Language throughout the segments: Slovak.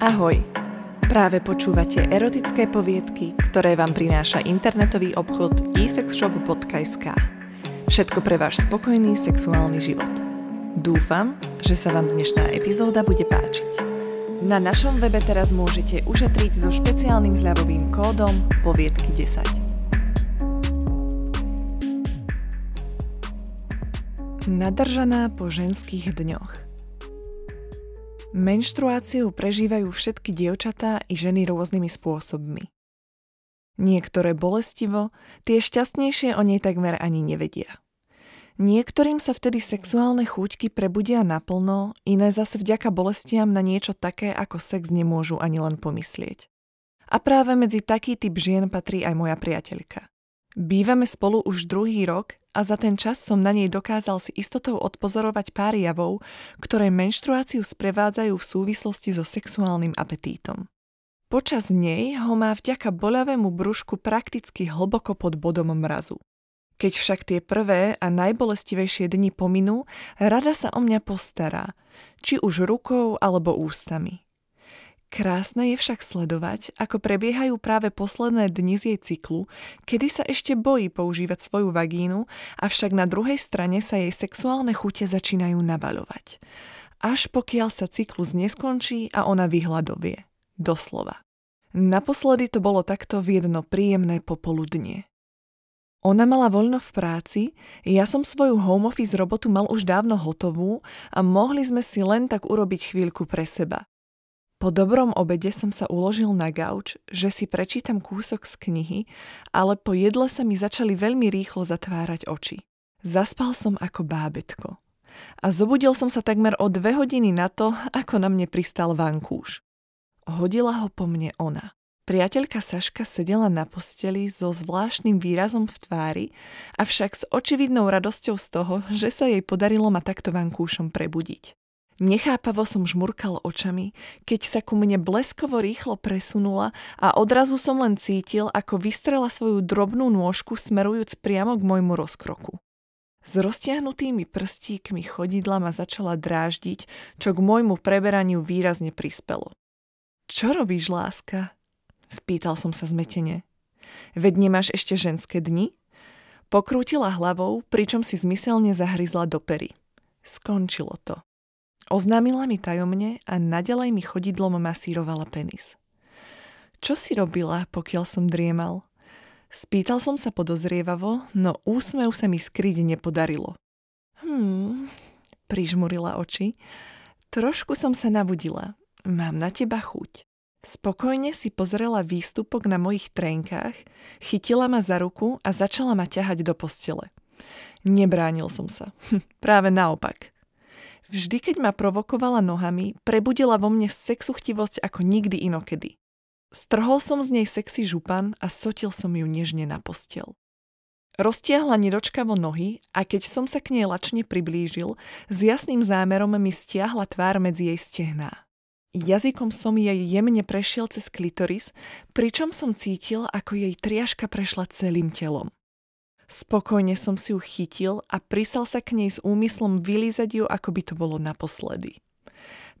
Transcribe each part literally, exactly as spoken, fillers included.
Ahoj! Práve počúvate erotické poviedky, ktoré vám prináša internetový obchod i sex shop bodka es ká. Všetko pre váš spokojný sexuálny život. Dúfam, že sa vám dnešná epizóda bude páčiť. Na našom webe teraz môžete ušetriť so špeciálnym zľavovým kódom poviedky desať. Nadržaná po ženských dňoch. Menštruáciu prežívajú všetky dievčatá i ženy rôznymi spôsobmi. Niektoré bolestivo, tie šťastnejšie o nej takmer ani nevedia. Niektorým sa vtedy sexuálne chúťky prebudia naplno, iné zase vďaka bolestiam na niečo také ako sex nemôžu ani len pomyslieť. A práve medzi taký typ žien patrí aj moja priateľka. Bývame spolu už druhý rok, a za ten čas som na nej dokázal si istotou odpozorovať pár javov, ktoré menštruáciu sprevádzajú v súvislosti so sexuálnym apetítom. Počas nej ho má vďaka boľavému brúšku prakticky hlboko pod bodom mrazu. Keď však tie prvé a najbolestivejšie dni pominú, rada sa o mňa postará, či už rukou alebo ústami. Krásne je však sledovať, ako prebiehajú práve posledné dni z jej cyklu, kedy sa ešte bojí používať svoju vagínu, avšak na druhej strane sa jej sexuálne chute začínajú nabaľovať. Až pokiaľ sa cyklus neskončí a ona vyhladovie. Doslova. Naposledy to bolo takto v jedno príjemné popoludnie. Ona mala voľno v práci, ja som svoju home office robotu mal už dávno hotovú a mohli sme si len tak urobiť chvíľku pre seba. Po dobrom obede som sa uložil na gauč, že si prečítam kúsok z knihy, ale po jedle sa mi začali veľmi rýchlo zatvárať oči. Zaspal som ako bábätko. A zobudil som sa takmer o dve hodiny na to, ako na mne pristal vankúš. Hodila ho po mne ona. Priateľka Saška sedela na posteli so zvláštnym výrazom v tvári, avšak s očividnou radosťou z toho, že sa jej podarilo ma takto vankúšom prebudiť. Nechápavo som žmurkal očami, keď sa ku mne bleskovo rýchlo presunula a odrazu som len cítil, ako vystrela svoju drobnú nôžku smerujúc priamo k môjmu rozkroku. S roztiahnutými prstíkmi chodidla ma začala dráždiť, čo k môjmu preberaniu výrazne prispelo. Čo robíš, láska? Spýtal som sa zmetene. Veď nemáš ešte ženské dni? Pokrútila hlavou, pričom si zmyselne zahryzla do pery. Skončilo to. Oznámila mi tajomne a naďalej mi chodidlom masírovala penis. Čo si robila, pokiaľ som driemal? Spýtal som sa podozrievavo, no úsmev sa mi skryť nepodarilo. Hmm, prižmurila oči. Trošku som sa nabudila. Mám na teba chuť. Spokojne si pozrela výstupok na mojich trenkách, chytila ma za ruku a začala ma ťahať do postele. Nebránil som sa. Hm, práve naopak. Vždy, keď ma provokovala nohami, prebudila vo mne sexuchtivosť ako nikdy inokedy. Strhol som z nej sexy župan a sotil som ju nežne na posteľ. Roztiahla nedočkavo nohy a keď som sa k nej lačne priblížil, s jasným zámerom mi stiahla tvár medzi jej stehná. Jazykom som jej jemne prešiel cez klitoris, pričom som cítil, ako jej triažka prešla celým telom. Spokojne som si ju chytil a prisal sa k nej s úmyslom vylízať ju, ako by to bolo naposledy.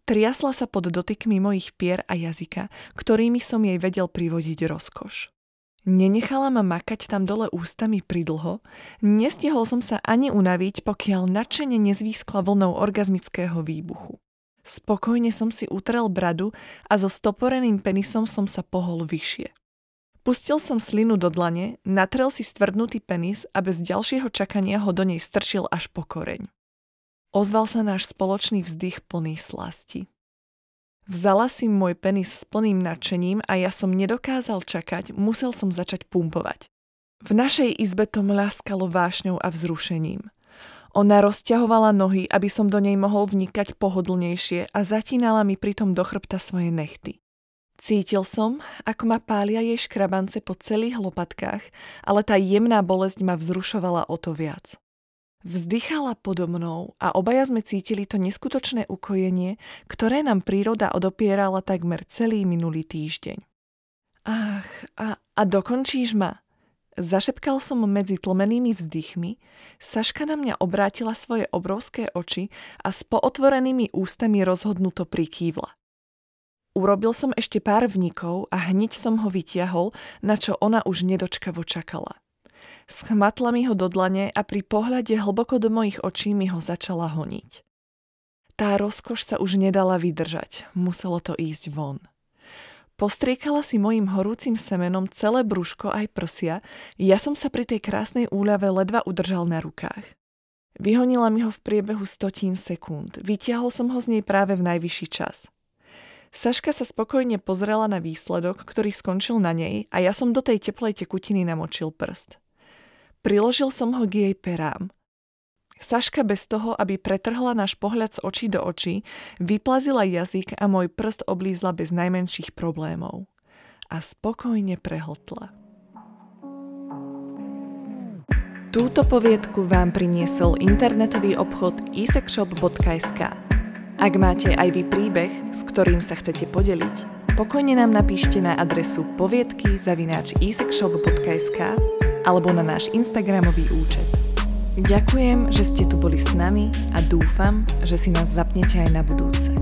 Triasla sa pod dotykmi mojich pier a jazyka, ktorými som jej vedel privodiť rozkoš. Nenechala ma makať tam dole ústami pridlho, nestihol som sa ani unaviť, pokiaľ nadšene nezvískla vlnou orgazmického výbuchu. Spokojne som si utrel bradu a so stoporeným penisom som sa pohol vyššie. Pustil som slinu do dlane, natrel si stvrdnutý penis a bez ďalšieho čakania ho do nej strčil až po koreň. Ozval sa náš spoločný vzdych plný slasti. Vzala si môj penis s plným nadšením a ja som nedokázal čakať, musel som začať pumpovať. V našej izbe to mľaskalo vášňou a vzrušením. Ona rozťahovala nohy, aby som do nej mohol vnikať pohodlnejšie a zatínala mi pritom do chrbta svoje nechty. Cítil som, ako ma pália jej škrabance po celých lopatkách, ale tá jemná bolesť ma vzrušovala o to viac. Vzdychala podo mnou a obaja sme cítili to neskutočné ukojenie, ktoré nám príroda odopierala takmer celý minulý týždeň. Ach, a, a dokončíš ma? Zašepkal som medzi tlmenými vzdychmi, Saška na mňa obrátila svoje obrovské oči a s pootvorenými ústami rozhodnuto prikývla. Urobil som ešte pár vnikov a hneď som ho vytiahol, na čo ona už nedočkavo čakala. Schmatla mi ho do dlane a pri pohľade hlboko do mojich očí mi ho začala honiť. Tá rozkoš sa už nedala vydržať, muselo to ísť von. Postriekala si mojim horúcim semenom celé brúško aj prsia, ja som sa pri tej krásnej úľave ledva udržal na rukách. Vyhonila mi ho v priebehu stotín sekúnd, vytiahol som ho z nej práve v najvyšší čas. Saška sa spokojne pozrela na výsledok, ktorý skončil na nej a ja som do tej teplej tekutiny namočil prst. Priložil som ho k jej perám. Saška bez toho, aby pretrhla náš pohľad z očí do očí, vyplazila jazyk a môj prst oblízla bez najmenších problémov. A spokojne prehltla. Túto poviedku vám priniesol internetový obchod isexshop bodka es ká. Ak máte aj vy príbeh, s ktorým sa chcete podeliť, pokojne nám napíšte na adresu poviedky zavináč isexshop bodka es ká alebo na náš instagramový účet. Ďakujem, že ste tu boli s nami a dúfam, že si nás zapnete aj na budúce.